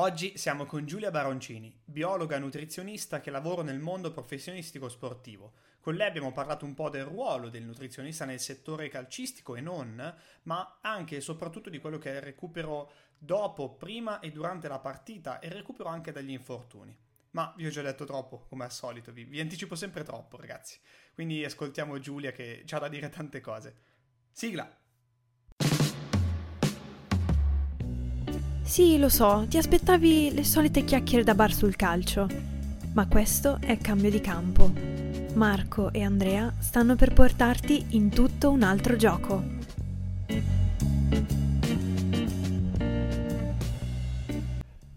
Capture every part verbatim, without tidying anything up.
Oggi siamo con Giulia Baroncini, biologa nutrizionista che lavora nel mondo professionistico sportivo. Con lei abbiamo parlato un po' del ruolo del nutrizionista nel settore calcistico e non, ma anche e soprattutto di quello che è il recupero dopo, prima e durante la partita e il recupero anche dagli infortuni. Ma vi ho già detto troppo, come al solito, vi, vi anticipo sempre troppo, ragazzi. Quindi ascoltiamo Giulia che c'ha da dire tante cose. Sigla! Sì, lo so, ti aspettavi le solite chiacchiere da bar sul calcio, ma questo è cambio di campo. Marco e Andrea stanno per portarti in tutto un altro gioco.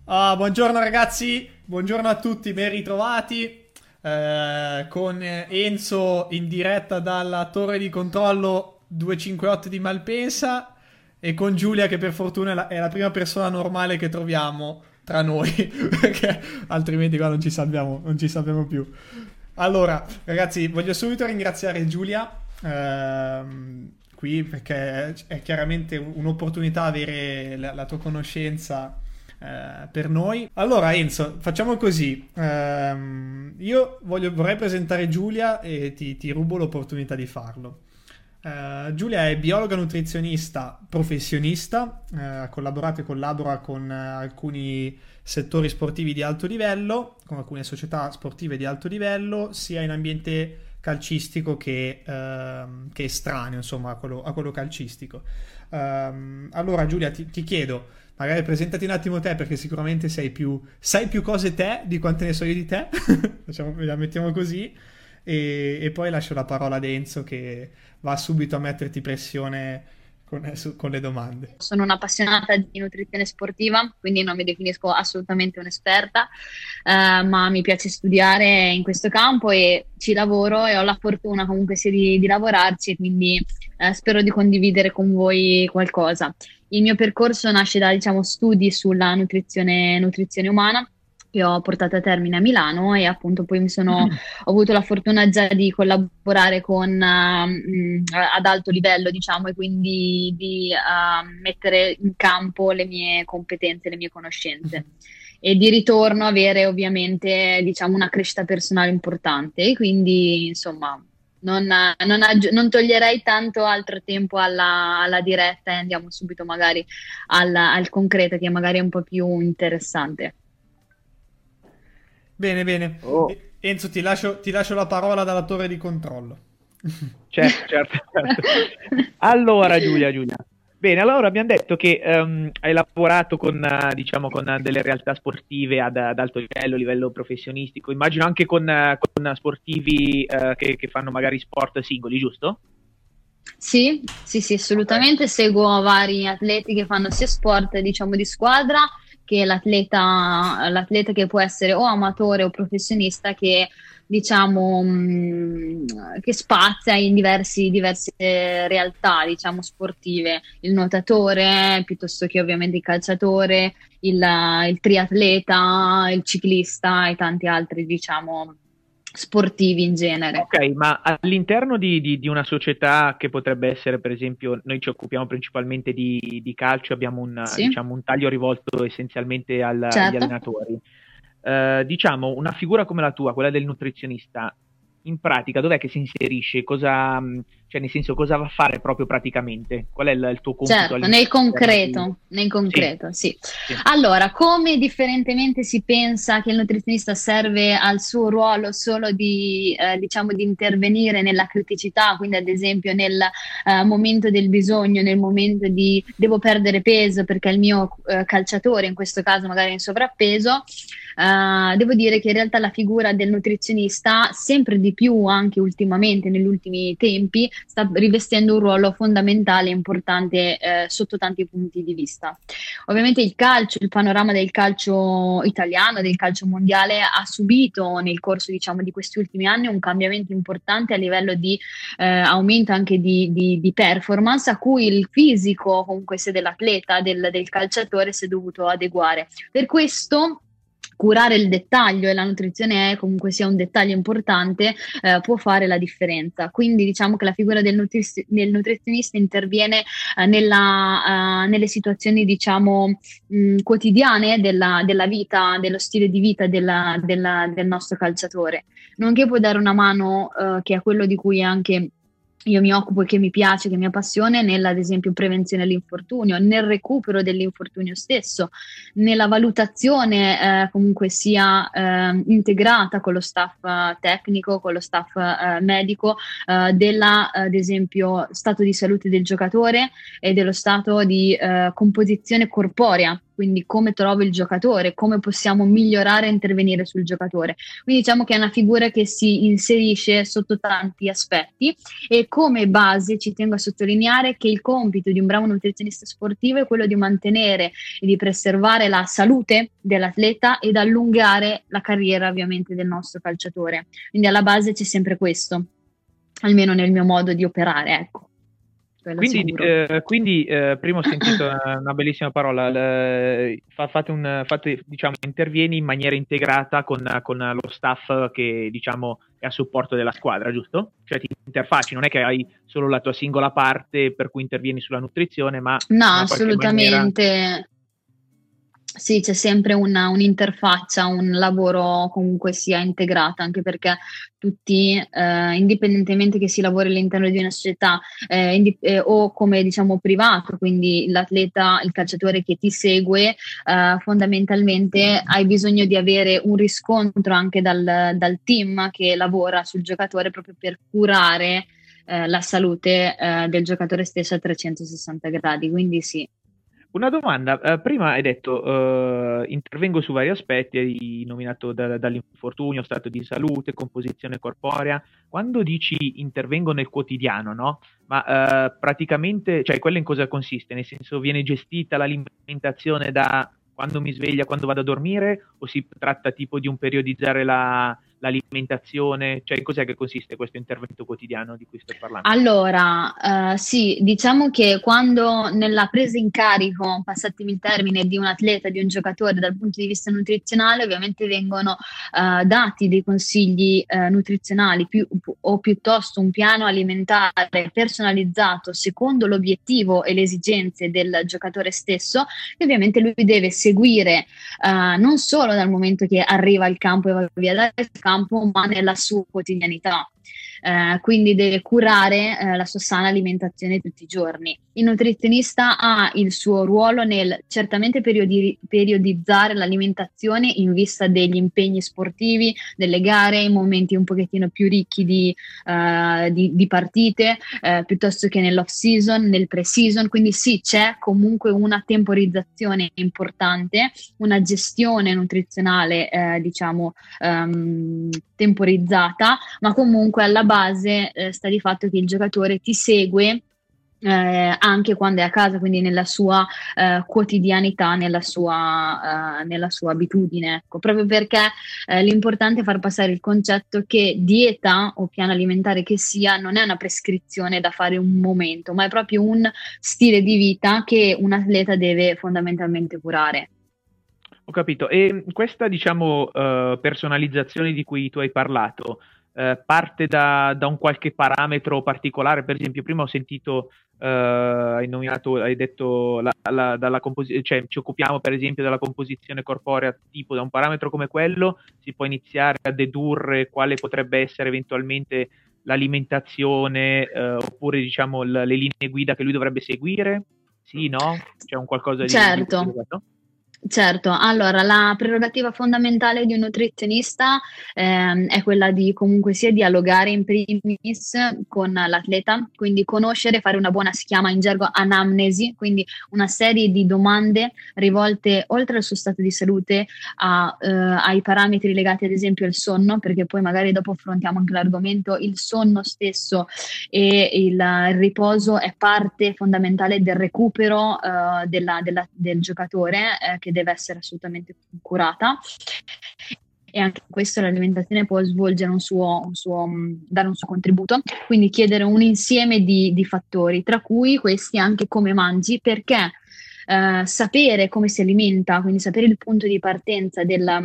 Ah, buongiorno ragazzi, buongiorno a tutti, ben ritrovati eh, con Enzo in diretta dalla torre di controllo duecentocinquantotto di Malpensa. E con Giulia che per fortuna è la, è la prima persona normale che troviamo tra noi, perché altrimenti qua non ci salviamo, non ci salviamo più. Allora, ragazzi, voglio subito ringraziare Giulia ehm, qui, perché è chiaramente un'opportunità avere la, la tua conoscenza eh, per noi. Allora Enzo, facciamo così, ehm, io voglio, vorrei presentare Giulia e ti, ti rubo l'opportunità di farlo. Uh, Giulia è biologa nutrizionista professionista, uh, ha collaborato e collabora con uh, alcuni settori sportivi di alto livello, con alcune società sportive di alto livello, sia in ambiente calcistico che, uh, che estraneo insomma a quello, a quello calcistico. Uh, allora Giulia ti, ti chiedo, magari presentati un attimo te, perché sicuramente sei più, sai più cose te di quante ne so io di te, facciamo, la mettiamo così. E, e poi lascio la parola ad Enzo che va subito a metterti pressione con, su, con le domande. Sono un'appassionata di nutrizione sportiva, quindi non mi definisco assolutamente un'esperta, eh, ma mi piace studiare in questo campo e ci lavoro e ho la fortuna comunque sia di, di lavorarci, quindi eh, spero di condividere con voi qualcosa. Il mio percorso nasce da, diciamo, studi sulla nutrizione, nutrizione umana, che ho portato a termine a Milano, e appunto poi mi sono, ho avuto la fortuna già di collaborare con uh, ad alto livello, diciamo, e quindi di uh, mettere in campo le mie competenze, le mie conoscenze, e di ritorno avere ovviamente, diciamo, una crescita personale importante, e quindi insomma non, non, aggi- non toglierei tanto altro tempo alla, alla diretta e andiamo subito magari alla, al concreto, che magari è un po' più interessante. Bene, bene. Oh. Enzo, ti lascio, ti lascio la parola dalla torre di controllo. Certo, certo. certo. Allora, Giulia, Giulia. Bene, allora abbiamo detto che um, hai lavorato con, diciamo, con delle realtà sportive ad, ad alto livello, livello professionistico, immagino anche con, con sportivi uh, che, che fanno magari sport singoli, giusto? Sì, sì, sì, assolutamente. Okay. Seguo vari atleti che fanno sia sport, diciamo, di squadra, che l'atleta, l'atleta che può essere o amatore o professionista, che diciamo mh, che spazia in diversi, diverse realtà, diciamo, sportive, il nuotatore piuttosto che ovviamente il calciatore, il, il triatleta, il ciclista e tanti altri, diciamo, sportivi in genere. Ok, ma all'interno di, di, di una società che potrebbe essere, per esempio, noi ci occupiamo principalmente di, di calcio, abbiamo un, sì, diciamo, un taglio rivolto essenzialmente al, certo, agli allenatori. Eh, diciamo, una figura come la tua, quella del nutrizionista, in pratica dov'è che si inserisce? Cosa, cioè, nel senso, cosa va a fare proprio praticamente? Qual è il, il tuo compito? Certo, nel concreto, nel concreto, sì. Sì. Sì. Allora, come differentemente si pensa che il nutrizionista serve al suo ruolo solo di, eh, diciamo, di intervenire nella criticità, quindi ad esempio nel eh, momento del bisogno, nel momento di devo perdere peso perché il mio eh, calciatore, in questo caso magari è in sovrappeso, eh, devo dire che in realtà la figura del nutrizionista sempre di più, anche ultimamente, negli ultimi tempi, sta rivestendo un ruolo fondamentale e importante eh, sotto tanti punti di vista. Ovviamente il calcio, il panorama del calcio italiano, del calcio mondiale, ha subito nel corso, diciamo, di questi ultimi anni un cambiamento importante a livello di eh, aumento anche di, di, di performance, a cui il fisico comunque se dell'atleta, del, del calciatore, si è dovuto adeguare. Per questo curare il dettaglio, e la nutrizione è comunque sia un dettaglio importante, eh, può fare la differenza. Quindi diciamo che la figura del, nutriz- del nutrizionista interviene eh, nella, eh, nelle situazioni diciamo mh, quotidiane della, della vita, dello stile di vita della, della, del nostro calciatore, nonché può dare una mano eh, che è quello di cui anche io mi occupo e che mi piace, che è mia passione, nell'ad esempio prevenzione all'infortunio, nel recupero dell'infortunio stesso, nella valutazione eh, comunque sia eh, integrata con lo staff eh, tecnico, con lo staff eh, medico, eh, della eh, ad esempio stato di salute del giocatore e dello stato di eh, composizione corporea. Quindi come trovo il giocatore, come possiamo migliorare e intervenire sul giocatore. Quindi diciamo che è una figura che si inserisce sotto tanti aspetti, e come base ci tengo a sottolineare che il compito di un bravo nutrizionista sportivo è quello di mantenere e di preservare la salute dell'atleta ed allungare la carriera ovviamente del nostro calciatore. Quindi alla base c'è sempre questo, almeno nel mio modo di operare, ecco. Quindi, eh, quindi eh, prima ho sentito una, una bellissima parola, le, fa, fate un, fate, diciamo, intervieni in maniera integrata con, con lo staff che diciamo è a supporto della squadra, giusto? Cioè ti interfacci, non è che hai solo la tua singola parte per cui intervieni sulla nutrizione, ma... No, assolutamente... Maniera... Sì, c'è sempre una, un'interfaccia, un lavoro comunque sia integrato, anche perché tutti, eh, indipendentemente che si lavori all'interno di una società eh, indip- eh, o come diciamo privato, quindi l'atleta, il calciatore che ti segue, eh, fondamentalmente hai bisogno di avere un riscontro anche dal, dal team che lavora sul giocatore, proprio per curare eh, la salute eh, del giocatore stesso a trecentosessanta gradi, quindi sì. Una domanda, eh, prima hai detto eh, intervengo su vari aspetti, hai nominato da, dall'infortunio, stato di salute, composizione corporea. Quando dici intervengo nel quotidiano, no? Ma eh, praticamente, cioè quella in cosa consiste? Nel senso, viene gestita l'alimentazione da quando mi sveglia, quando vado a dormire, o si tratta tipo di un periodizzare la... l'alimentazione, cioè cos'è che consiste questo intervento quotidiano di cui sto parlando? Allora, eh, sì, diciamo che quando nella presa in carico, passatemi il termine, di un atleta, di un giocatore dal punto di vista nutrizionale, ovviamente vengono eh, dati dei consigli eh, nutrizionali più, o piuttosto un piano alimentare personalizzato secondo l'obiettivo e le esigenze del giocatore stesso, che ovviamente lui deve seguire eh, non solo dal momento che arriva al campo e va via dal campo, ma nella sua quotidianità, eh, quindi deve curare eh, la sua sana alimentazione tutti i giorni. Il nutrizionista ha il suo ruolo nel certamente periodi- periodizzare l'alimentazione in vista degli impegni sportivi, delle gare, in momenti un pochettino più ricchi di, uh, di, di partite, eh, piuttosto che nell'off season, nel pre-season, quindi sì, c'è comunque una temporizzazione importante, una gestione nutrizionale eh, diciamo um, temporizzata, ma comunque alla base eh, sta di fatto che il giocatore ti segue Eh, anche quando è a casa, quindi nella sua eh, quotidianità, nella sua, eh, nella sua abitudine, ecco. Proprio perché eh, l'importante è far passare il concetto che dieta o piano alimentare che sia non è una prescrizione da fare un momento, ma è proprio un stile di vita che un atleta deve fondamentalmente curare. Ho capito. E questa diciamo eh, personalizzazione di cui tu hai parlato Eh, parte da, da un qualche parametro particolare? Per esempio, prima ho sentito eh, hai nominato, hai detto la, la, dalla composizione, cioè ci occupiamo per esempio della composizione corporea, tipo da un parametro come quello si può iniziare a dedurre quale potrebbe essere eventualmente l'alimentazione eh, oppure diciamo l- le linee guida che lui dovrebbe seguire, sì, no? C'è un qualcosa di... Certo. Di Certo, allora la prerogativa fondamentale di un nutrizionista ehm, è quella di comunque sia dialogare in primis con l'atleta, quindi conoscere, fare una buona, si chiama in gergo anamnesi, quindi una serie di domande rivolte oltre al suo stato di salute a, eh, ai parametri legati ad esempio al sonno, perché poi magari dopo affrontiamo anche l'argomento, il sonno stesso e il, il riposo è parte fondamentale del recupero eh, della, della, del giocatore eh, che deve essere assolutamente curata, e anche questo l'alimentazione può svolgere un suo, un suo dare un suo contributo, quindi chiedere un insieme di, di fattori, tra cui questi anche come mangi, perché eh, sapere come si alimenta, quindi sapere il punto di partenza della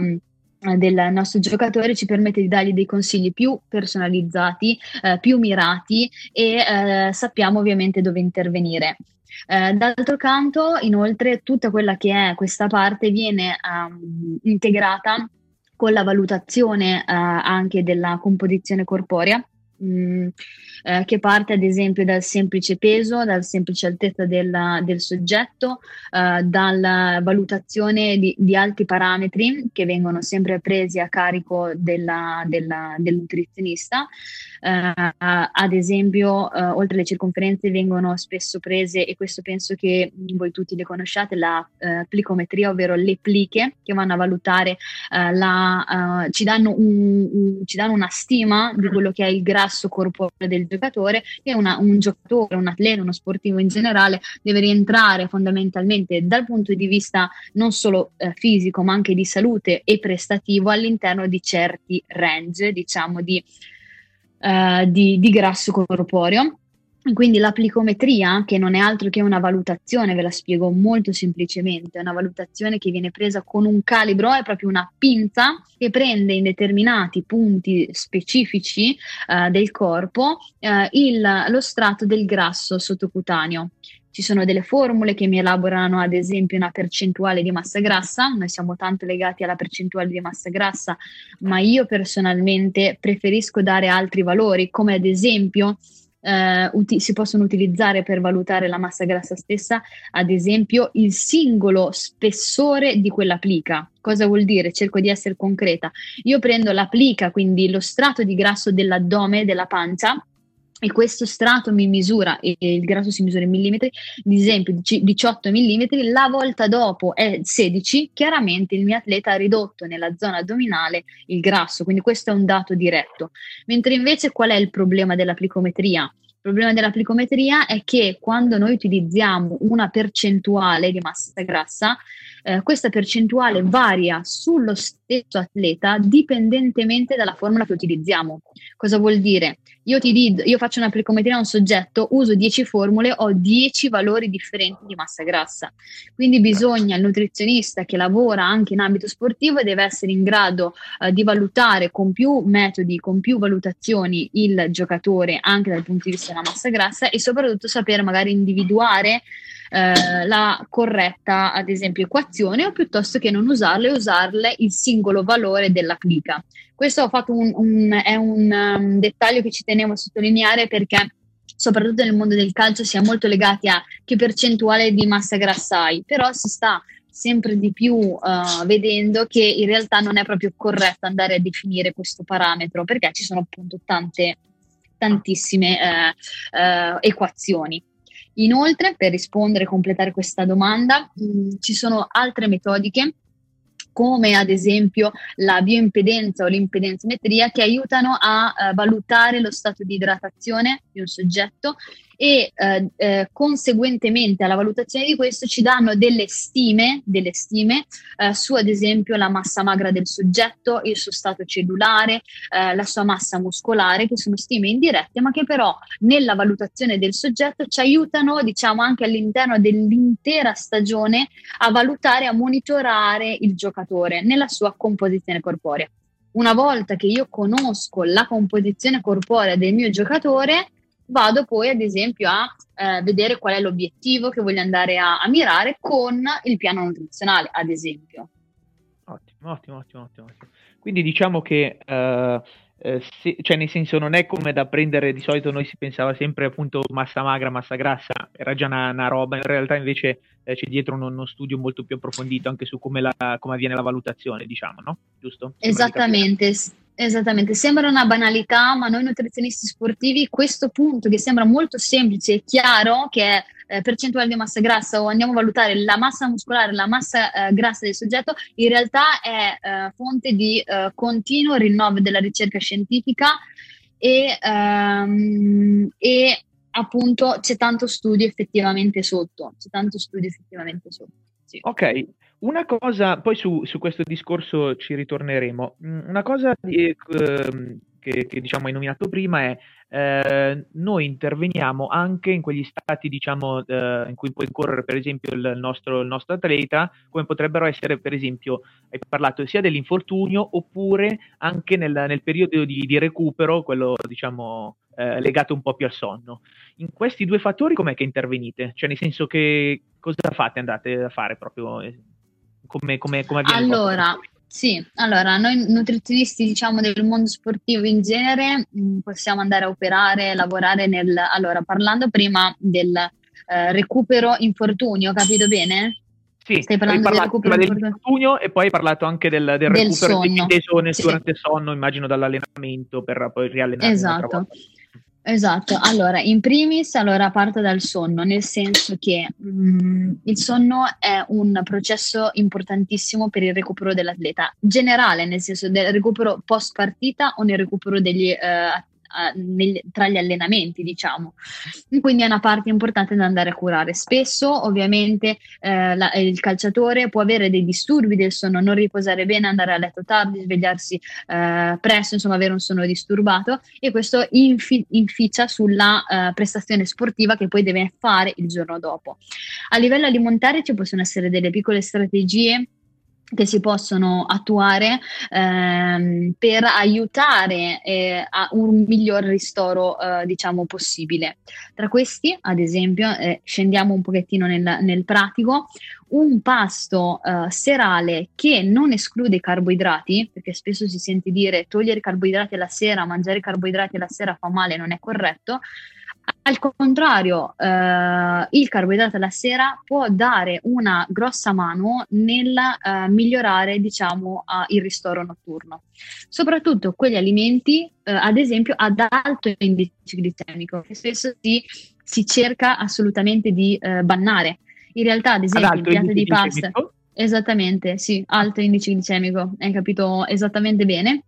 del nostro giocatore ci permette di dargli dei consigli più personalizzati, eh, più mirati e eh, sappiamo ovviamente dove intervenire. Eh, d'altro canto, inoltre, tutta quella che è questa parte viene um, integrata con la valutazione eh, anche della composizione corporea, Mm, eh, che parte ad esempio dal semplice peso, dalla semplice altezza del, del soggetto, eh, dalla valutazione di, di altri parametri che vengono sempre presi a carico della, della, del nutrizionista. Eh, ad esempio, eh, oltre alle circonferenze vengono spesso prese, e questo penso che voi tutti le conosciate, la eh, plicometria, ovvero le pliche che vanno a valutare, eh, la, eh, ci, danno un, un, ci danno una stima di quello che è il grado corporeo del giocatore, e una, un giocatore, un atleta, uno sportivo in generale deve rientrare fondamentalmente dal punto di vista non solo eh, fisico ma anche di salute e prestativo all'interno di certi range, diciamo, di, eh, di, di grasso corporeo. Quindi la plicometria, che non è altro che una valutazione, ve la spiego molto semplicemente, è una valutazione che viene presa con un calibro, è proprio una pinza che prende in determinati punti specifici eh, del corpo eh, il, lo strato del grasso sottocutaneo. Ci sono delle formule che mi elaborano ad esempio una percentuale di massa grassa. Noi siamo tanto legati alla percentuale di massa grassa, ma io personalmente preferisco dare altri valori, come ad esempio Uh, uti- si possono utilizzare per valutare la massa grassa stessa, ad esempio, il singolo spessore di quella plica. Cosa vuol dire? Cerco di essere concreta. Io prendo la plica, quindi lo strato di grasso dell'addome e della pancia, e questo strato mi misura, e il grasso si misura in millimetri, ad esempio diciotto millimetri, la volta dopo è sedici, chiaramente il mio atleta ha ridotto nella zona addominale il grasso, quindi questo è un dato diretto. Mentre invece qual è il problema della plicometria? Il problema della plicometria è che quando noi utilizziamo una percentuale di massa grassa, eh, questa percentuale varia sullo stesso atleta dipendentemente dalla formula che utilizziamo. Cosa vuol dire? Io, ti dico, io faccio una plicometria a un soggetto, uso dieci formule, ho dieci valori differenti di massa grassa. Quindi bisogna, il nutrizionista che lavora anche in ambito sportivo deve essere in grado eh, di valutare con più metodi, con più valutazioni il giocatore, anche dal punto di vista la massa grassa, e soprattutto saper magari individuare eh, la corretta, ad esempio, equazione, o piuttosto che non usarle, usarle il singolo valore della plica. Questo ho fatto un, un, è un um, dettaglio che ci tenevo a sottolineare, perché soprattutto nel mondo del calcio si è molto legati a che percentuale di massa grassa hai, però si sta sempre di più uh, vedendo che in realtà non è proprio corretto andare a definire questo parametro, perché ci sono appunto tante tantissime eh, eh, equazioni. Inoltre, per rispondere e completare questa domanda, mh, ci sono altre metodiche, come ad esempio la bioimpedenza o l'impedenzometria, che aiutano a eh, valutare lo stato di idratazione di un soggetto, e eh, eh, conseguentemente alla valutazione di questo ci danno delle stime, delle stime eh, su ad esempio la massa magra del soggetto, il suo stato cellulare, eh, la sua massa muscolare, che sono stime indirette ma che però nella valutazione del soggetto ci aiutano, diciamo, anche all'interno dell'intera stagione a valutare, a monitorare il giocatore nella sua composizione corporea. Una volta che io conosco la composizione corporea del mio giocatore, vado poi ad esempio a eh, vedere qual è l'obiettivo che voglio andare a, a mirare con il piano nutrizionale, ad esempio. Ottimo, ottimo, ottimo, ottimo. Quindi diciamo che, eh, eh, se, cioè nel senso, non è come da prendere, di solito noi si pensava sempre appunto massa magra, massa grassa, era già una, una roba, in realtà invece eh, c'è dietro uno, uno studio molto più approfondito anche su come, la, come avviene la valutazione, diciamo, no? Giusto? Esattamente. Esattamente, sembra una banalità, ma noi nutrizionisti sportivi questo punto, che sembra molto semplice e chiaro, che è eh, percentuale di massa grassa, o andiamo a valutare la massa muscolare, la massa eh, grassa del soggetto, in realtà è eh, fonte di eh, continuo rinnovo della ricerca scientifica, e, ehm, e appunto c'è tanto studio effettivamente sotto, c'è tanto studio effettivamente sotto. Sì. Ok, una cosa, poi su, su questo discorso ci ritorneremo, una cosa di, eh, che, che diciamo hai nominato prima è eh, noi interveniamo anche in quegli stati diciamo eh, in cui può incorrere per esempio il nostro, il nostro atleta, come potrebbero essere per esempio, hai parlato sia dell'infortunio oppure anche nel, nel periodo di, di recupero, quello diciamo eh, legato un po' più al sonno. In questi due fattori com'è che intervenite? Cioè nel senso che cosa fate, andate a fare proprio? Come, come, come avviene? Allora, sì, allora noi nutrizionisti diciamo del mondo sportivo in genere mh, possiamo andare a operare, lavorare nel... Allora, parlando prima del eh, recupero infortunio, capito bene? Sì, stai parlando del recupero infortunio e poi hai parlato anche del, del, del recupero inteso nel, sì, durante il sonno, immagino dall'allenamento per poi riallenare. Esatto. Esatto, allora in primis allora parto dal sonno, nel senso che mh, il sonno è un processo importantissimo per il recupero dell'atleta, generale, nel senso del recupero post partita o nel recupero degli, eh, a, nel, tra gli allenamenti diciamo, quindi è una parte importante da andare a curare. Spesso ovviamente eh, la, il calciatore può avere dei disturbi del sonno, non riposare bene, andare a letto tardi, svegliarsi eh, presto, insomma avere un sonno disturbato, e questo infi- inficia sulla eh, prestazione sportiva che poi deve fare il giorno dopo. A livello alimentare ci possono essere delle piccole strategie che si possono attuare ehm, per aiutare eh, a un miglior ristoro eh, diciamo possibile. Tra questi, ad esempio, eh, scendiamo un pochettino nel, nel pratico, un pasto eh, serale che non esclude i carboidrati, perché spesso si sente dire togliere i carboidrati alla sera, mangiare i carboidrati alla sera fa male, non è corretto. Al contrario, eh, il carboidrato alla sera può dare una grossa mano nel eh, migliorare, diciamo, eh, il ristoro notturno. Soprattutto quegli alimenti, eh, ad esempio, ad alto indice glicemico, che spesso si, si cerca assolutamente di eh, bannare. In realtà, ad esempio, il piatto di pasta. Esattamente, sì, alto indice glicemico, hai capito esattamente bene.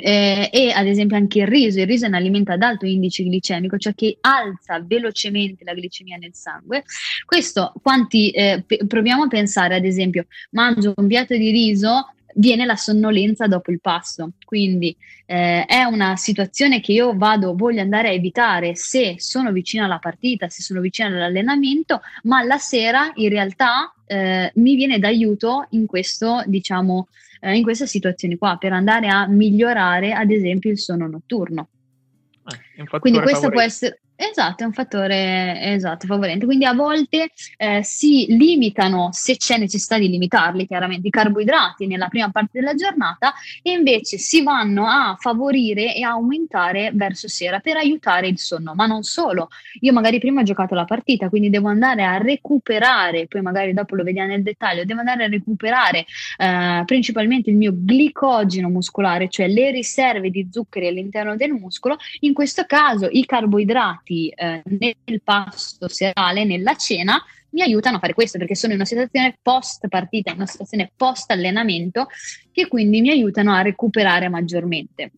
Eh, e ad esempio anche il riso, il riso è un alimento ad alto indice glicemico, cioè che alza velocemente la glicemia nel sangue. Questo, quanti eh, p- proviamo a pensare, ad esempio, mangio un piatto di riso, viene la sonnolenza dopo il pasto, quindi eh, è una situazione che io vado, voglio andare a evitare se sono vicino alla partita, se sono vicino all'allenamento, ma la sera in realtà eh, mi viene d'aiuto in questo, diciamo, in queste situazioni qua, per andare a migliorare ad esempio il sonno notturno. Eh, un quindi questo favorente. Può essere esatto, è un fattore esatto favorente, quindi a volte eh, si limitano, se c'è necessità di limitarli chiaramente, i carboidrati nella prima parte della giornata, e invece si vanno a favorire e a aumentare verso sera per aiutare il sonno. Ma non solo, io magari prima ho giocato la partita, quindi devo andare a recuperare, poi magari dopo lo vediamo nel dettaglio, devo andare a recuperare eh, principalmente il mio glicogeno muscolare, cioè le riserve di zuccheri all'interno del muscolo. In questo caso i carboidrati Eh, nel pasto serale, nella cena, mi aiutano a fare questo, perché sono in una situazione post partita, in una situazione post allenamento, che quindi mi aiutano a recuperare maggiormente.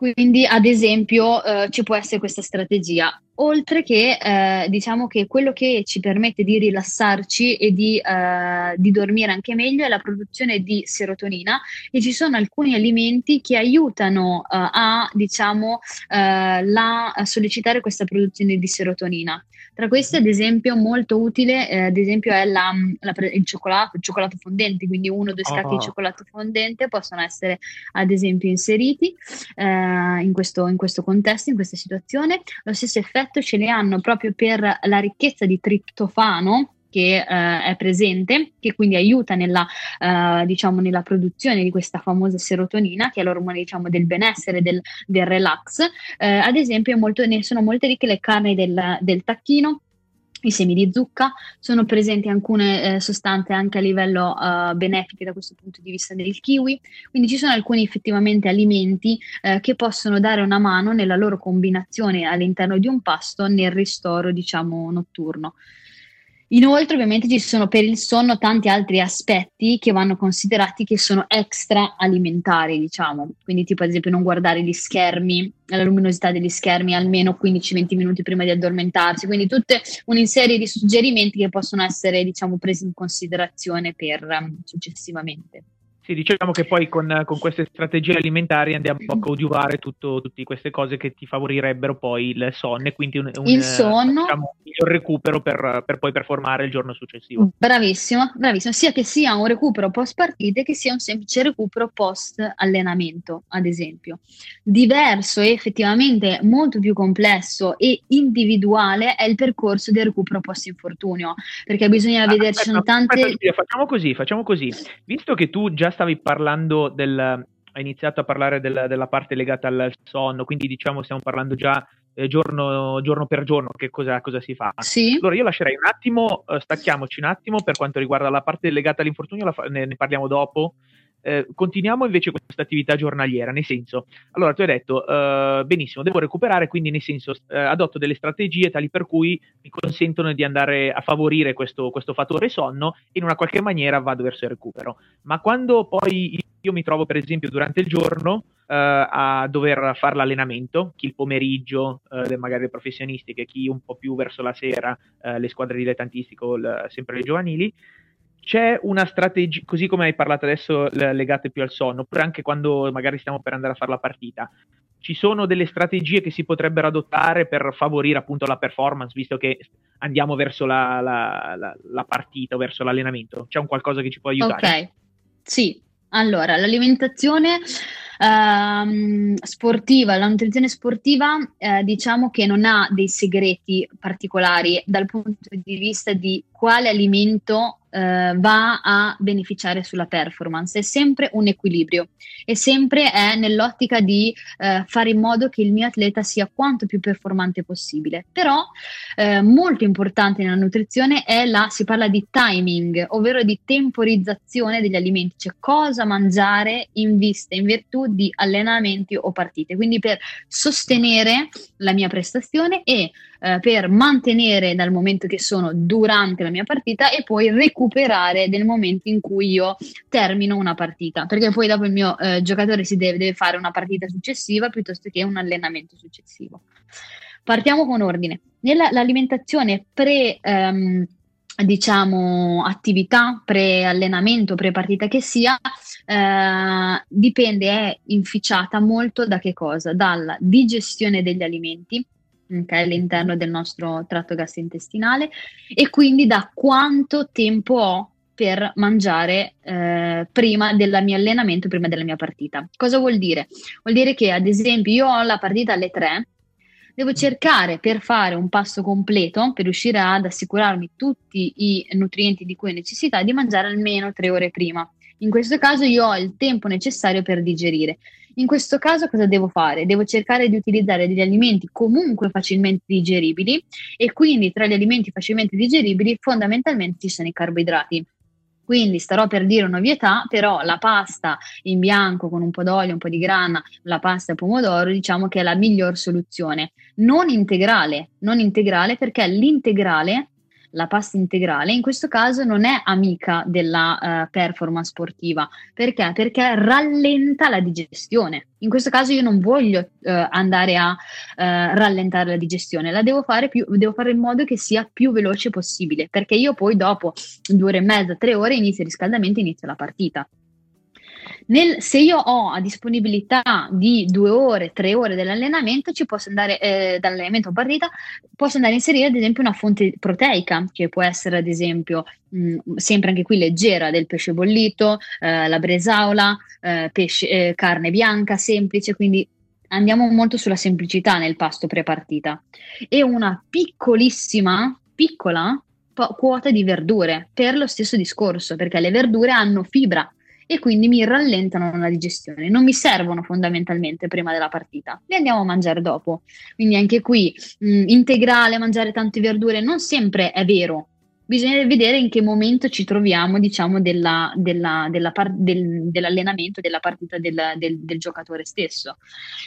Quindi ad esempio eh, ci può essere questa strategia, oltre che eh, diciamo che quello che ci permette di rilassarci e di, eh, di dormire anche meglio è la produzione di serotonina, e ci sono alcuni alimenti che aiutano eh, a diciamo eh, la, a sollecitare questa produzione di serotonina. Tra questi ad esempio molto utile eh, ad esempio è la, la, il cioccolato, il cioccolato fondente, quindi uno o due scacchi oh. di cioccolato fondente possono essere ad esempio inseriti eh, in, questo, in questo contesto, in questa situazione. Lo stesso effetto ce ne hanno proprio per la ricchezza di triptofano che eh, è presente, che quindi aiuta nella, eh, diciamo, nella produzione di questa famosa serotonina, che è l'ormone diciamo, del benessere, del, del relax. Eh, ad esempio molto, ne sono molte ricche le carni del, del tacchino, i semi di zucca, sono presenti alcune eh, sostanze anche a livello eh, benefiche da questo punto di vista del kiwi, quindi ci sono alcuni effettivamente alimenti eh, che possono dare una mano nella loro combinazione all'interno di un pasto nel ristoro diciamo notturno. Inoltre ovviamente ci sono per il sonno tanti altri aspetti che vanno considerati, che sono extra alimentari diciamo, quindi tipo ad esempio non guardare gli schermi, la luminosità degli schermi almeno quindici venti minuti prima di addormentarsi, quindi tutte una serie di suggerimenti che possono essere diciamo presi in considerazione per um, successivamente. Sì, diciamo che poi con, con queste strategie alimentari andiamo a coadiuvare tutto, tutte queste cose che ti favorirebbero poi il sonno e quindi un, un, il sonno, diciamo, un miglior recupero per, per poi performare il giorno successivo. Bravissimo, bravissimo, sia che sia un recupero post partite che sia un semplice recupero post allenamento, ad esempio. Diverso e effettivamente molto più complesso e individuale è il percorso del recupero post infortunio, perché bisogna ah, vederci aspetta, tante... Aspetta, facciamo così, facciamo così, visto che tu già stavi parlando del, hai iniziato a parlare del, della parte legata al sonno, quindi diciamo stiamo parlando già eh, giorno, giorno per giorno che cosa, cosa si fa. Sì. Allora io lascerei un attimo, stacchiamoci un attimo per quanto riguarda la parte legata all'infortunio, la, ne, ne parliamo dopo. Eh, continuiamo invece questa attività giornaliera, nel senso, allora tu hai detto eh, benissimo, devo recuperare, quindi nel senso eh, adotto delle strategie tali per cui mi consentono di andare a favorire questo, questo fattore sonno e in una qualche maniera vado verso il recupero. Ma quando poi io mi trovo per esempio durante il giorno eh, a dover fare l'allenamento, chi il pomeriggio, eh, magari le professionistiche, chi un po' più verso la sera, eh, le squadre dilettantistiche o l- sempre le giovanili, c'è una strategia, così come hai parlato adesso, legate più al sonno, oppure anche quando magari stiamo per andare a fare la partita, ci sono delle strategie che si potrebbero adottare per favorire appunto la performance, visto che andiamo verso la, la, la, la partita, verso l'allenamento? C'è un qualcosa che ci può aiutare? Ok, sì. Allora, l'alimentazione ehm, sportiva, la nutrizione sportiva, eh, diciamo che non ha dei segreti particolari dal punto di vista di quale alimento eh, va a beneficiare sulla performance. È sempre un equilibrio e sempre è nell'ottica di eh, fare in modo che il mio atleta sia quanto più performante possibile. Però eh, molto importante nella nutrizione è la, si parla di timing, ovvero di temporizzazione degli alimenti, cioè cosa mangiare in vista, in virtù di allenamenti o partite, quindi per sostenere la mia prestazione e eh, per mantenere dal momento che sono durante la mia partita e poi recuperare nel momento in cui io termino una partita, perché poi dopo il mio eh, giocatore si deve, deve fare una partita successiva piuttosto che un allenamento successivo. Partiamo con ordine. Nella, l'alimentazione pre ehm, diciamo attività, pre-allenamento, pre-partita che sia, eh, dipende, è inficiata molto da che cosa? Dalla digestione degli alimenti, okay, all'interno del nostro tratto gastrointestinale, e quindi da quanto tempo ho per mangiare eh, prima del mio allenamento, prima della mia partita. Cosa vuol dire? Vuol dire che ad esempio io ho la partita alle tre, devo cercare, per fare un pasto completo, per riuscire ad assicurarmi tutti i nutrienti di cui ho necessità, di mangiare almeno tre ore prima. In questo caso io ho il tempo necessario per digerire. In questo caso cosa devo fare? Devo cercare di utilizzare degli alimenti comunque facilmente digeribili, e quindi tra gli alimenti facilmente digeribili fondamentalmente ci sono i carboidrati. Quindi starò per dire un'ovvietà, però la pasta in bianco con un po' d'olio, un po' di grana, la pasta e pomodoro, diciamo che è la miglior soluzione. Non integrale, non integrale, perché l'integrale, la pasta integrale, in questo caso non è amica della uh, performance sportiva. Perché? Perché rallenta la digestione. In questo caso io non voglio uh, andare a uh, rallentare la digestione, la devo fare, più, devo fare in modo che sia più veloce possibile, perché io poi dopo due ore e mezza, tre ore inizio il riscaldamento, inizio la partita. Nel, se io ho a disponibilità di due ore, tre ore dell'allenamento, ci posso andare eh, dall'allenamento a partita, posso andare a inserire ad esempio una fonte proteica, che può essere ad esempio mh, sempre anche qui leggera, del pesce bollito, eh, la bresaola, eh, pesce, eh, carne bianca semplice, quindi andiamo molto sulla semplicità nel pasto pre-partita, e una piccolissima, piccola po- quota di verdure, per lo stesso discorso, perché le verdure hanno fibra e quindi mi rallentano la digestione, non mi servono fondamentalmente prima della partita, le andiamo a mangiare dopo. Quindi anche qui mh, integrale, mangiare tante verdure, non sempre è vero, bisogna vedere in che momento ci troviamo, diciamo, della, della, della par- del, dell'allenamento, della partita del, del, del giocatore stesso.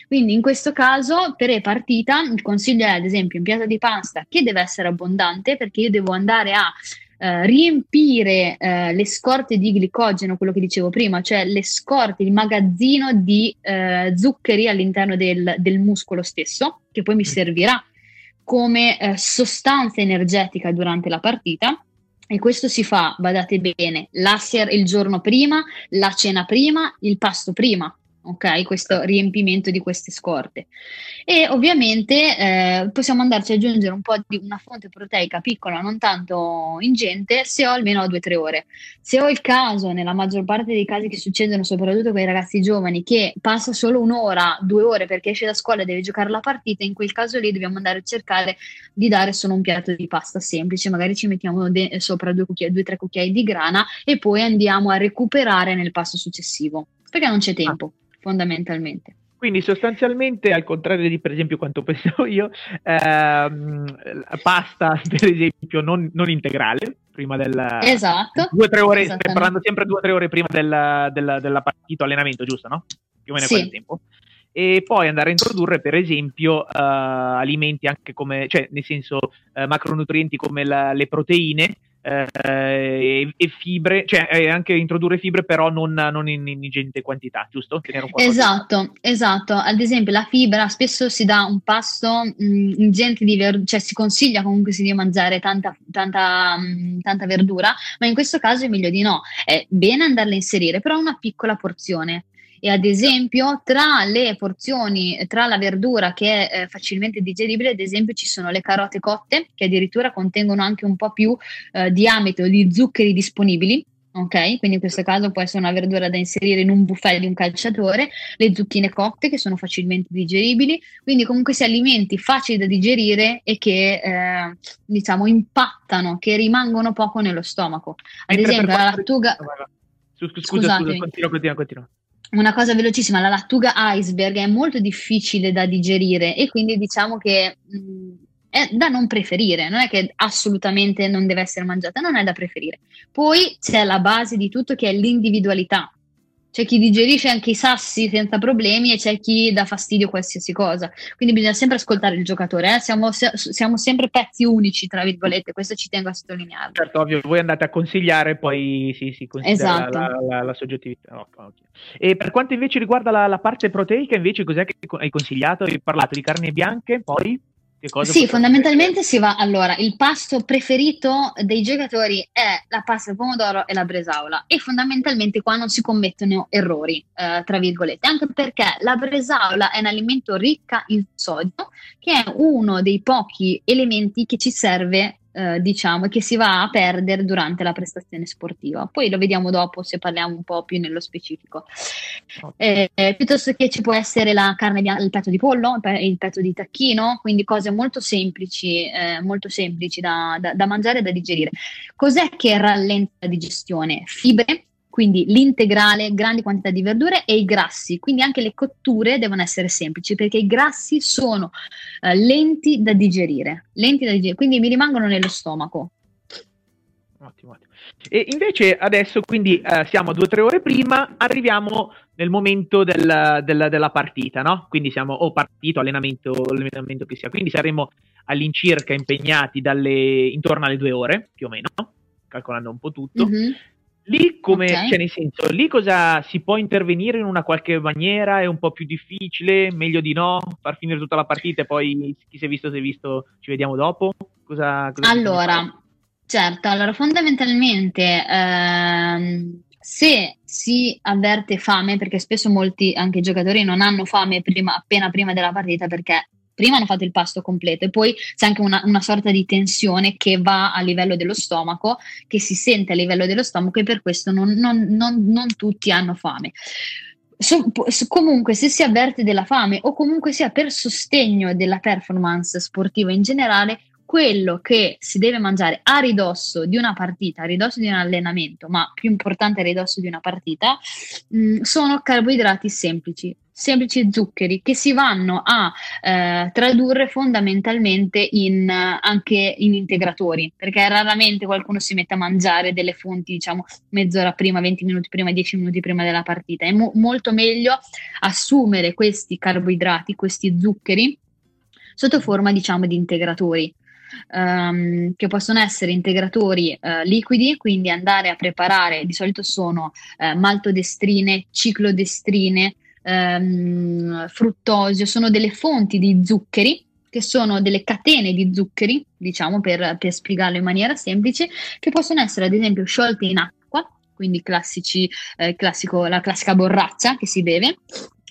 Quindi in questo caso per partita il consiglio è ad esempio un piatto di pasta che deve essere abbondante, perché io devo andare a Uh, riempire uh, le scorte di glicogeno, quello che dicevo prima, cioè le scorte, il magazzino di uh, zuccheri all'interno del, del muscolo stesso, che poi mi servirà come uh, sostanza energetica durante la partita, E questo si fa, badate bene, la sera, il giorno prima, la cena prima, il pasto prima. Ok, questo riempimento di queste scorte. E ovviamente eh, possiamo andarci ad aggiungere un po' di una fonte proteica piccola, non tanto ingente, se ho almeno due o tre ore. Se ho il caso, nella maggior parte dei casi che succedono, soprattutto con i ragazzi giovani, che passa solo un'ora, due ore perché esce da scuola e deve giocare la partita, in quel caso lì dobbiamo andare a cercare di dare solo un piatto di pasta semplice, magari ci mettiamo de- sopra due o tre cucchiai di grana e poi andiamo a recuperare nel pasto successivo, perché non c'è tempo. Ah. Fondamentalmente. Quindi sostanzialmente, al contrario di per esempio quanto pensavo io, ehm, pasta per esempio non, non integrale, prima della... Esatto. Due o tre ore, stai parlando sempre due o tre ore prima della, della, della partita allenamento, giusto, no? Più o meno sì. Quel tempo. E poi andare a introdurre per esempio eh, alimenti anche come, cioè nel senso eh, macronutrienti come la, le proteine, Eh, e, e fibre, cioè eh, anche introdurre fibre però non, non in ingente quantità, giusto? Tenere un po' esatto, di... esatto. Ad esempio la fibra spesso si dà un pasto mh, ingente di verdura, cioè si consiglia comunque sì, di mangiare tanta, tanta, mh, tanta verdura, ma in questo caso è meglio di no, è bene andarla a inserire però una piccola porzione. E ad esempio tra le porzioni, tra la verdura che è eh, facilmente digeribile, ad esempio ci sono le carote cotte che addirittura contengono anche un po' più eh, di amido, di zuccheri disponibili, ok? Quindi in questo caso può essere una verdura da inserire in un buffet di un calciatore, le zucchine cotte che sono facilmente digeribili, quindi comunque si alimenti facili da digerire e che eh, diciamo impattano, che rimangono poco nello stomaco. Ad Mentre esempio la lattuga... Scusa, scusa, scusa, continua, continua, continua. Una cosa velocissima, la lattuga iceberg è molto difficile da digerire e quindi diciamo che mh, è da non preferire, non è che assolutamente non deve essere mangiata, non è da preferire. Poi c'è la base di tutto che è l'individualità, c'è chi digerisce anche i sassi senza problemi e c'è chi dà fastidio a qualsiasi cosa, quindi bisogna sempre ascoltare il giocatore, eh? siamo, se, siamo sempre pezzi unici, tra virgolette, questo ci tengo a sottolineare. Certo, ovvio, voi andate a consigliare poi sì, sì, considera esatto. la, la, la soggettività. No, okay. E per quanto invece riguarda la, la parte proteica, invece cos'è che hai consigliato? Hai parlato di carni bianche, poi? Sì, fondamentalmente fare? si va, allora, il pasto preferito dei giocatori è la pasta al pomodoro e la bresaola e fondamentalmente qua non si commettono errori, eh, tra virgolette, anche perché la bresaola è un alimento ricca in sodio che è uno dei pochi elementi che ci serve, eh, diciamo, che si va a perdere durante la prestazione sportiva. Poi lo vediamo dopo se parliamo un po' più nello specifico. Eh, piuttosto che ci può essere la carne bianca, il petto di pollo, il petto di tacchino, quindi cose molto semplici, eh, molto semplici da, da, da mangiare e da digerire. Cos'è che rallenta la digestione? Fibre, quindi l'integrale, grandi quantità di verdure e i grassi, quindi anche le cotture devono essere semplici perché i grassi sono eh, lenti da digerire, lenti da digerire, quindi mi rimangono nello stomaco. Ottimo, ottimo. E invece adesso quindi eh, siamo due o tre ore prima, arriviamo nel momento del, del, della partita, no? Quindi siamo o oh, partito, allenamento, allenamento che sia, quindi saremo all'incirca impegnati dalle, intorno alle due ore più o meno, calcolando un po' tutto. Mm-hmm. Lì come, okay. Cioè nel senso, lì cosa si può intervenire in una qualche maniera? È un po' più difficile? Meglio di no? Far finire tutta la partita e poi chi si è visto si è visto, ci vediamo dopo? Cosa, cosa allora... Certo, allora fondamentalmente ehm, se si avverte fame, perché spesso molti anche giocatori non hanno fame prima, appena prima della partita perché prima hanno fatto il pasto completo e poi c'è anche una, una sorta di tensione che va a livello dello stomaco, che si sente a livello dello stomaco e per questo non, non, non, non tutti hanno fame. So, comunque se si avverte della fame o comunque sia per sostegno della performance sportiva in generale, quello che si deve mangiare a ridosso di una partita, a ridosso di un allenamento, ma più importante a ridosso di una partita, mh, sono carboidrati semplici, semplici zuccheri che si vanno a eh, tradurre fondamentalmente in, anche in integratori, perché raramente qualcuno si mette a mangiare delle fonti, diciamo, mezz'ora prima, venti minuti prima, dieci minuti prima della partita. È mo- molto meglio assumere questi carboidrati, questi zuccheri, sotto forma, diciamo, di integratori. Um, che possono essere integratori uh, liquidi, quindi andare a preparare, di solito sono uh, maltodestrine, ciclodestrine, um, fruttosio, sono delle fonti di zuccheri che sono delle catene di zuccheri, diciamo per, per spiegarlo in maniera semplice, che possono essere ad esempio sciolte in acqua, quindi classici, eh, classico, la classica borraccia che si beve,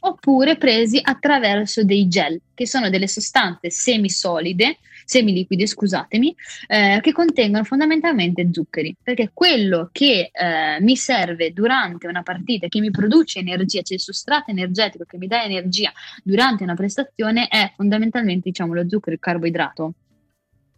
oppure presi attraverso dei gel, che sono delle sostanze semisolide, semiliquide, scusatemi, eh, che contengono fondamentalmente zuccheri, perché quello che eh, mi serve durante una partita, che mi produce energia, cioè il sostrato energetico che mi dà energia durante una prestazione, è fondamentalmente, diciamo, lo zucchero, il carboidrato.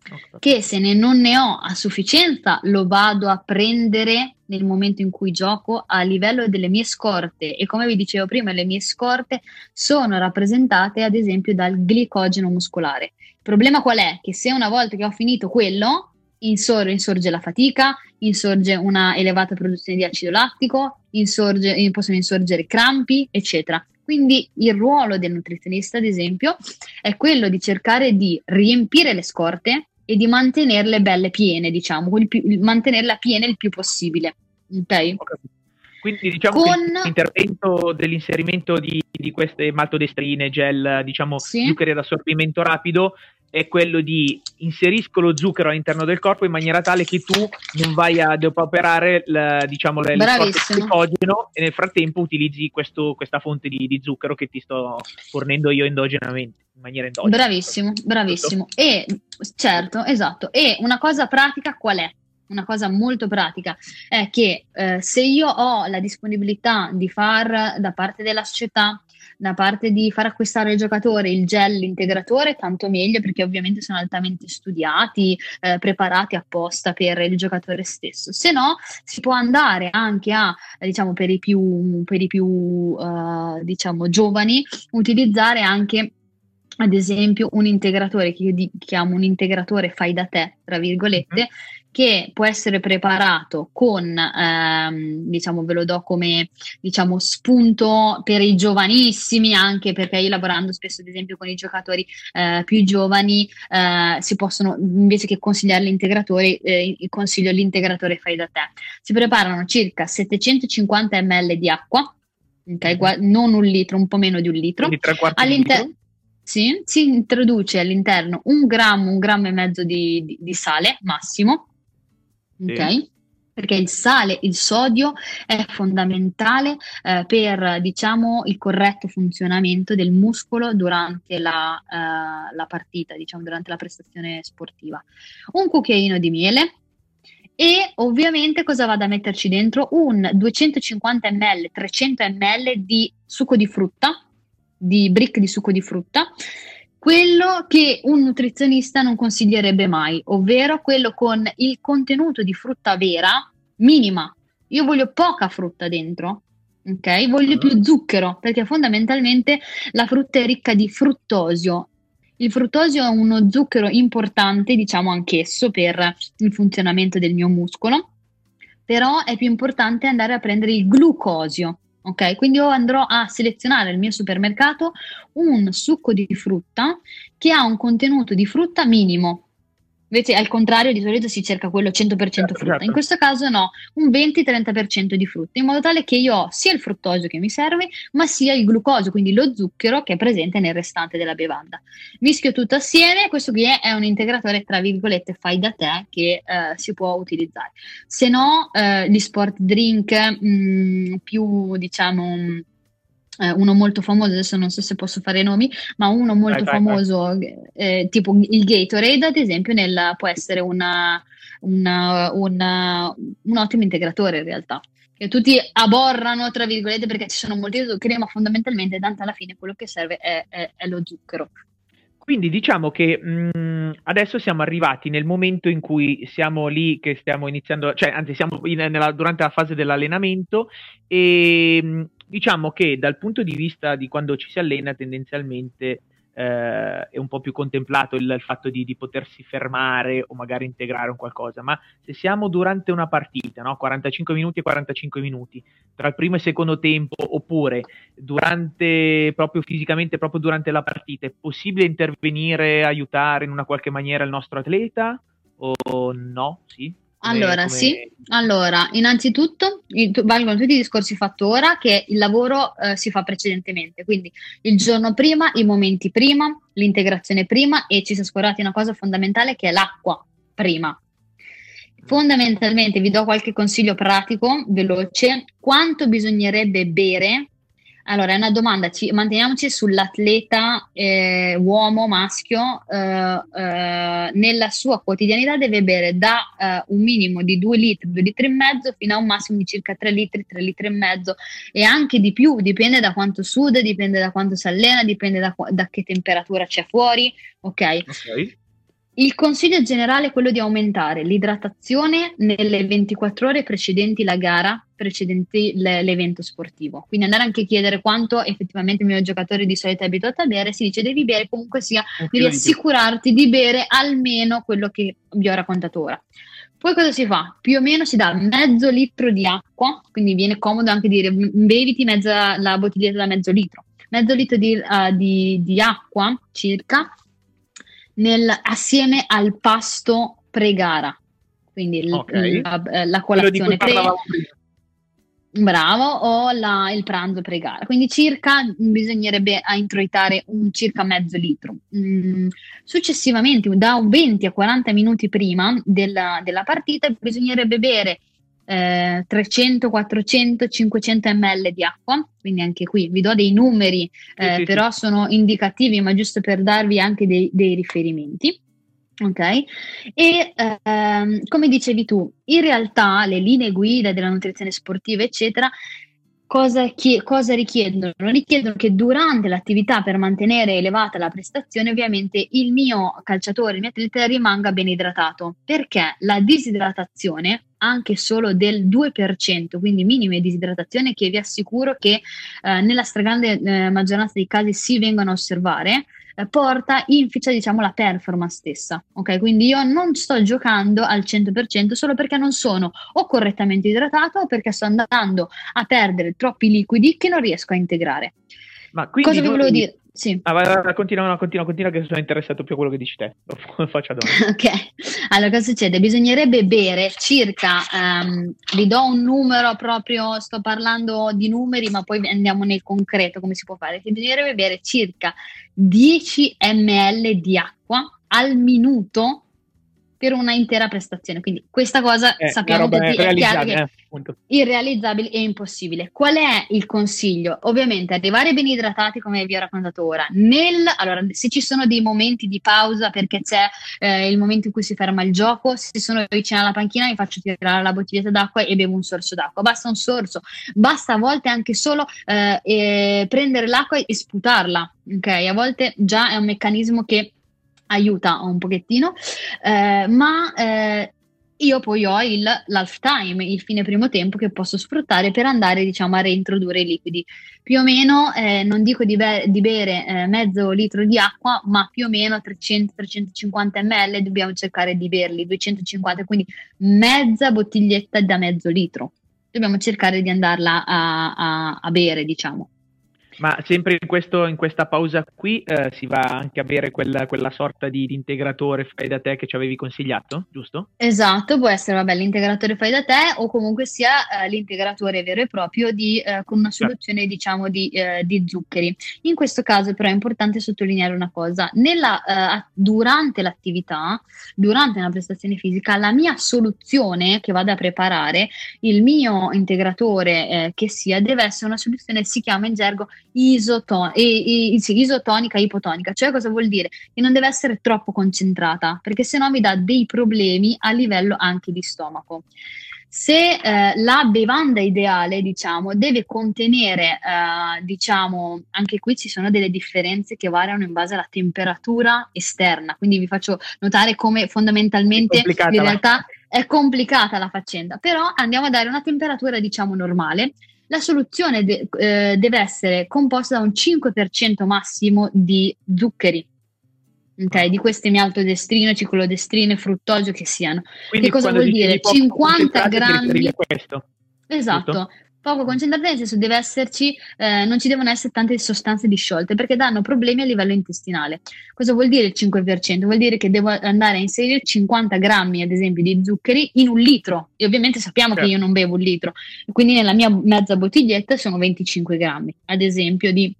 Okay. Che se ne non ne ho a sufficienza lo vado a prendere nel momento in cui gioco a livello delle mie scorte, e come vi dicevo prima le mie scorte sono rappresentate ad esempio dal glicogeno muscolare. Il problema qual è? Che se una volta che ho finito quello insor- insorge la fatica, insorge una elevata produzione di acido lattico, insorge, possono insorgere crampi eccetera. Quindi il ruolo del nutrizionista ad esempio è quello di cercare di riempire le scorte e di mantenerle belle piene, diciamo, più, mantenerla piena il più possibile. Okay? Quindi diciamo con... che l'intervento dell'inserimento di, di queste maltodestrine, gel, diciamo sì. zuccheri ad assorbimento rapido, è quello di inserisco lo zucchero all'interno del corpo in maniera tale che tu non vai a depauperare la, diciamo le, le glicogeno, e nel frattempo utilizzi questo, questa fonte di, di zucchero che ti sto fornendo io endogenamente, in maniera endogena. Bravissimo, bravissimo. Tutto? E certo, esatto. E una cosa pratica qual è? Una cosa molto pratica è che eh, se io ho la disponibilità di far da parte della società, da parte di far acquistare al giocatore il gel integratore, tanto meglio, perché ovviamente sono altamente studiati, eh, preparati apposta per il giocatore stesso. Se no si può andare anche a, diciamo, per i più, per i più uh, diciamo giovani, utilizzare anche ad esempio un integratore che io chiamo un integratore fai da te, tra virgolette, mm-hmm. che può essere preparato con, ehm, diciamo, ve lo do come, diciamo, spunto per i giovanissimi, anche perché io lavorando spesso ad esempio con i giocatori eh, più giovani, eh, si possono, invece che consigliare l'integratore, eh, consiglio l'integratore fai da te. Si preparano circa settecentocinquanta millilitri di acqua, okay? Gua- non un litro, un po' meno di un litro. All'interno sì, si introduce all'interno un grammo, un grammo e mezzo di, di, di sale massimo, ok? Sì. Perché il sale, il sodio è fondamentale eh, per, diciamo, il corretto funzionamento del muscolo durante la, eh, la partita, diciamo, durante la prestazione sportiva. Un cucchiaino di miele e ovviamente cosa vado a metterci dentro? Un duecentocinquanta millilitri, trecento millilitri di succo di frutta, di brick di succo di frutta, quello che un nutrizionista non consiglierebbe mai, ovvero quello con il contenuto di frutta vera minima. Io voglio poca frutta dentro, ok? Voglio più zucchero, perché fondamentalmente la frutta è ricca di fruttosio. Il fruttosio è uno zucchero importante, diciamo anch'esso, per il funzionamento del mio muscolo, però è più importante andare a prendere il glucosio. Ok, quindi io andrò a selezionare al mio supermercato un succo di frutta che ha un contenuto di frutta minimo. Invece al contrario di solito si cerca quello cento per cento certo, frutta, certo. In questo caso no, un venti-trenta per cento di frutta, in modo tale che io ho sia il fruttosio che mi serve, ma sia il glucosio, quindi lo zucchero che è presente nel restante della bevanda. Mischio tutto assieme, questo qui è, è un integratore tra virgolette fai da te che eh, si può utilizzare. Se no eh, gli sport drink mh, più diciamo... uno molto famoso, adesso non so se posso fare nomi, ma uno molto vai, famoso vai, vai. Eh, tipo il Gatorade ad esempio nel, può essere una, una, una, un ottimo integratore in realtà, che tutti aborrano tra virgolette perché ci sono molti zuccheri, ma fondamentalmente tanto alla fine quello che serve è, è, è lo zucchero. Quindi diciamo che mh, adesso siamo arrivati nel momento in cui siamo lì che stiamo iniziando, cioè anzi siamo in, nella, durante la fase dell'allenamento e mh, diciamo che dal punto di vista di quando ci si allena tendenzialmente eh, è un po' più contemplato il, il fatto di, di potersi fermare o magari integrare un qualcosa, ma se siamo durante una partita, no? quarantacinque minuti e quarantacinque minuti, tra il primo e il secondo tempo oppure durante proprio fisicamente, proprio durante la partita, è possibile intervenire, aiutare in una qualche maniera il nostro atleta o no? Sì? Allora, come... sì, allora, innanzitutto valgono tutti i discorsi fatti ora, che il lavoro eh, si fa precedentemente, quindi il giorno prima, i momenti prima, l'integrazione prima, e ci si è scordati una cosa fondamentale che è l'acqua prima. Fondamentalmente vi do qualche consiglio pratico, veloce: quanto bisognerebbe bere? Allora, è una domanda, ci, manteniamoci sull'atleta eh, uomo, maschio, eh, eh, nella sua quotidianità deve bere da eh, un minimo di due litri, due litri e mezzo, fino a un massimo di circa tre litri, tre litri e mezzo, e anche di più, dipende da quanto suda, dipende da quanto si allena, dipende da, da che temperatura c'è fuori, ok? Ok. Il consiglio generale è quello di aumentare l'idratazione nelle ventiquattro ore precedenti la gara, precedenti l'evento sportivo. Quindi andare anche a chiedere quanto effettivamente il mio giocatore di solito è abituato a bere, si dice devi bere comunque sia, devi assicurarti di bere almeno quello che vi ho raccontato ora. Poi cosa si fa? Più o meno si dà mezzo litro di acqua, quindi viene comodo anche dire beviti mezza, la bottiglietta da mezzo litro, mezzo litro di, uh, di, di acqua circa, Nel, assieme al pasto pre-gara, quindi okay. la, la colazione pre, bravo, o la, il pranzo pre-gara, quindi circa bisognerebbe introitare un circa mezzo litro. Mm, successivamente, da venti a quaranta minuti prima della, della partita, bisognerebbe bere Eh, trecento, quattrocento, cinquecento millilitri di acqua, quindi anche qui vi do dei numeri, eh, sì, però sì. sono indicativi, ma giusto per darvi anche dei, dei riferimenti, ok? E ehm, come dicevi tu, in realtà le linee guida della nutrizione sportiva, eccetera, cosa, chi- cosa richiedono? Richiedono che durante l'attività, per mantenere elevata la prestazione, ovviamente il mio calciatore, il mio atleta rimanga ben idratato, perché la disidratazione anche solo del due per cento, quindi minime disidratazione, che vi assicuro che eh, nella stragrande eh, maggioranza dei casi si vengono a osservare, eh, porta, inficia diciamo la performance stessa, ok? Quindi io non sto giocando al cento per cento solo perché non sono o correttamente idratato o perché sto andando a perdere troppi liquidi che non riesco a integrare. Ma quindi cosa vi volevo quindi... dire? Sì. Ah, vai, vai, continua, no, continua, continua, che sono interessato più a quello che dici te. Lo faccio dopo. Ok, allora cosa succede? Bisognerebbe bere circa, um, vi do un numero proprio, sto parlando di numeri, ma poi andiamo nel concreto come si può fare. Bisognerebbe bere circa dieci millilitri di acqua al minuto per una intera prestazione. Quindi questa cosa eh, sappiamo che è chiaro che è irrealizzabile e impossibile. Qual è il consiglio? Ovviamente arrivare ben idratati, come vi ho raccontato ora. Nel, allora, se ci sono dei momenti di pausa perché c'è eh, il momento in cui si ferma il gioco, se sono vicino alla panchina mi faccio tirare la bottiglietta d'acqua e bevo un sorso d'acqua. Basta un sorso, basta a volte anche solo eh, eh, prendere l'acqua e sputarla. Ok, a volte già è un meccanismo che aiuta un pochettino, eh, ma eh, io poi ho il lifetime, il fine primo tempo, che posso sfruttare per andare diciamo a reintrodurre i liquidi. Più o meno, eh, non dico di, be- di bere eh, mezzo litro di acqua, ma più o meno trecento trecentocinquanta millilitri dobbiamo cercare di berli, duecentocinquanta, quindi mezza bottiglietta da mezzo litro dobbiamo cercare di andarla a, a, a bere, diciamo. Ma sempre in, questo, in questa pausa qui eh, si va anche a bere quella, quella sorta di, di integratore fai da te che ci avevi consigliato, giusto? Esatto, può essere vabbè, l'integratore fai da te, o comunque sia eh, l'integratore vero e proprio di, eh, con una soluzione certo. diciamo di, eh, di zuccheri. In questo caso però è importante sottolineare una cosa: nella, eh, durante l'attività, durante una prestazione fisica, la mia soluzione che vado a preparare, il mio integratore eh, che sia, deve essere una soluzione, si chiama in gergo Isoton- e, e, sì, isotonica ipotonica, cioè cosa vuol dire? Che non deve essere troppo concentrata, perché sennò mi dà dei problemi a livello anche di stomaco. Se eh, la bevanda ideale, diciamo, deve contenere, eh, diciamo, anche qui ci sono delle differenze che variano in base alla temperatura esterna, quindi vi faccio notare come fondamentalmente in realtà è complicata la faccenda, però andiamo a dare una temperatura diciamo normale. La soluzione de- eh, deve essere composta da un cinque per cento massimo di zuccheri, okay? Di queste maltodestrine, ciclodestrine, fruttosio che siano. Quindi che cosa vuol dire? cinquanta grammi. Questo. Esatto. Tutto? poco concentrate, nel senso deve esserci, eh, non ci devono essere tante sostanze disciolte, perché danno problemi a livello intestinale. Cosa vuol dire il cinque per cento? Vuol dire che devo andare a inserire cinquanta grammi ad esempio di zuccheri in un litro, e ovviamente sappiamo certo. che io non bevo un litro, quindi nella mia mezza bottiglietta sono venticinque grammi ad esempio di,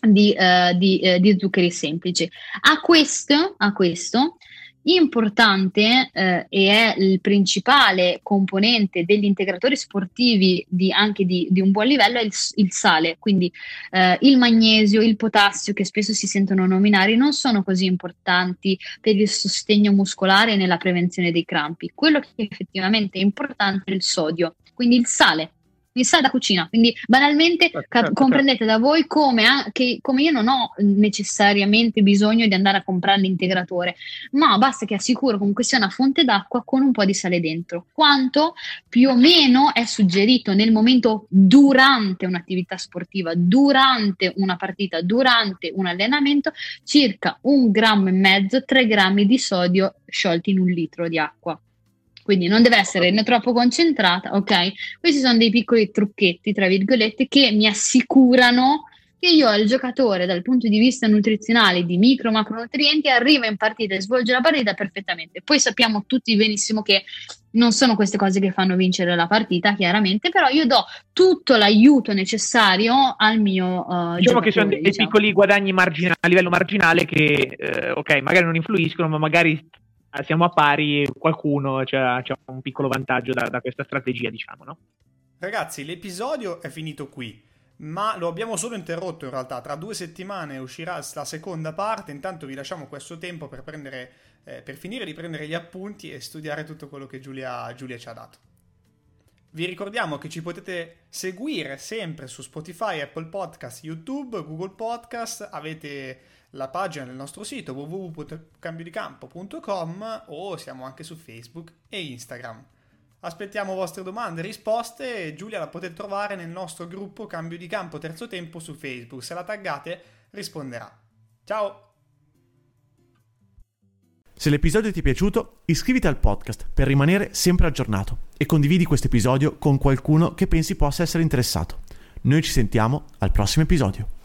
di, eh, di, eh, di zuccheri semplici. A questo, a questo importante eh, e è il principale componente degli integratori sportivi di, anche di, di un buon livello è il, il sale, quindi eh, il magnesio, il potassio che spesso si sentono nominare non sono così importanti per il sostegno muscolare e nella prevenzione dei crampi. Quello che effettivamente è importante è il sodio, quindi il sale. Il sale da cucina, quindi banalmente cap- comprendete da voi come, anche, come io non ho necessariamente bisogno di andare a comprare l'integratore, ma basta che assicuro comunque sia una fonte d'acqua con un po' di sale dentro, quanto più o meno è suggerito nel momento durante un'attività sportiva, durante una partita, durante un allenamento, circa un grammo e mezzo, tre grammi di sodio sciolti in un litro di acqua. Quindi non deve essere né troppo concentrata, ok? Questi sono dei piccoli trucchetti, tra virgolette, che mi assicurano che io, il giocatore, dal punto di vista nutrizionale di micro macronutrienti, arriva in partita e svolge la partita perfettamente. Poi sappiamo tutti benissimo che non sono queste cose che fanno vincere la partita, chiaramente, però io do tutto l'aiuto necessario al mio uh, diciamo giocatore, che sono dei diciamo. piccoli guadagni margin- a livello marginale che, eh, ok, magari non influiscono, ma magari... siamo a pari, qualcuno c'è, c'è un piccolo vantaggio da, da questa strategia, diciamo, no? Ragazzi, l'episodio è finito qui, ma lo abbiamo solo interrotto in realtà. Tra due settimane uscirà la seconda parte, intanto vi lasciamo questo tempo per prendere, eh, per finire di prendere gli appunti e studiare tutto quello che Giulia, Giulia ci ha dato. Vi ricordiamo che ci potete seguire sempre su Spotify, Apple Podcast, YouTube, Google Podcast, avete... la pagina del nostro sito w w w punto cambio di campo punto com o siamo anche su Facebook e Instagram. Aspettiamo vostre domande e risposte. Giulia la potete trovare nel nostro gruppo Cambio di Campo Terzo Tempo su Facebook. Se la taggate risponderà. Ciao! Se l'episodio ti è piaciuto, iscriviti al podcast per rimanere sempre aggiornato e condividi questo episodio con qualcuno che pensi possa essere interessato. Noi ci sentiamo al prossimo episodio.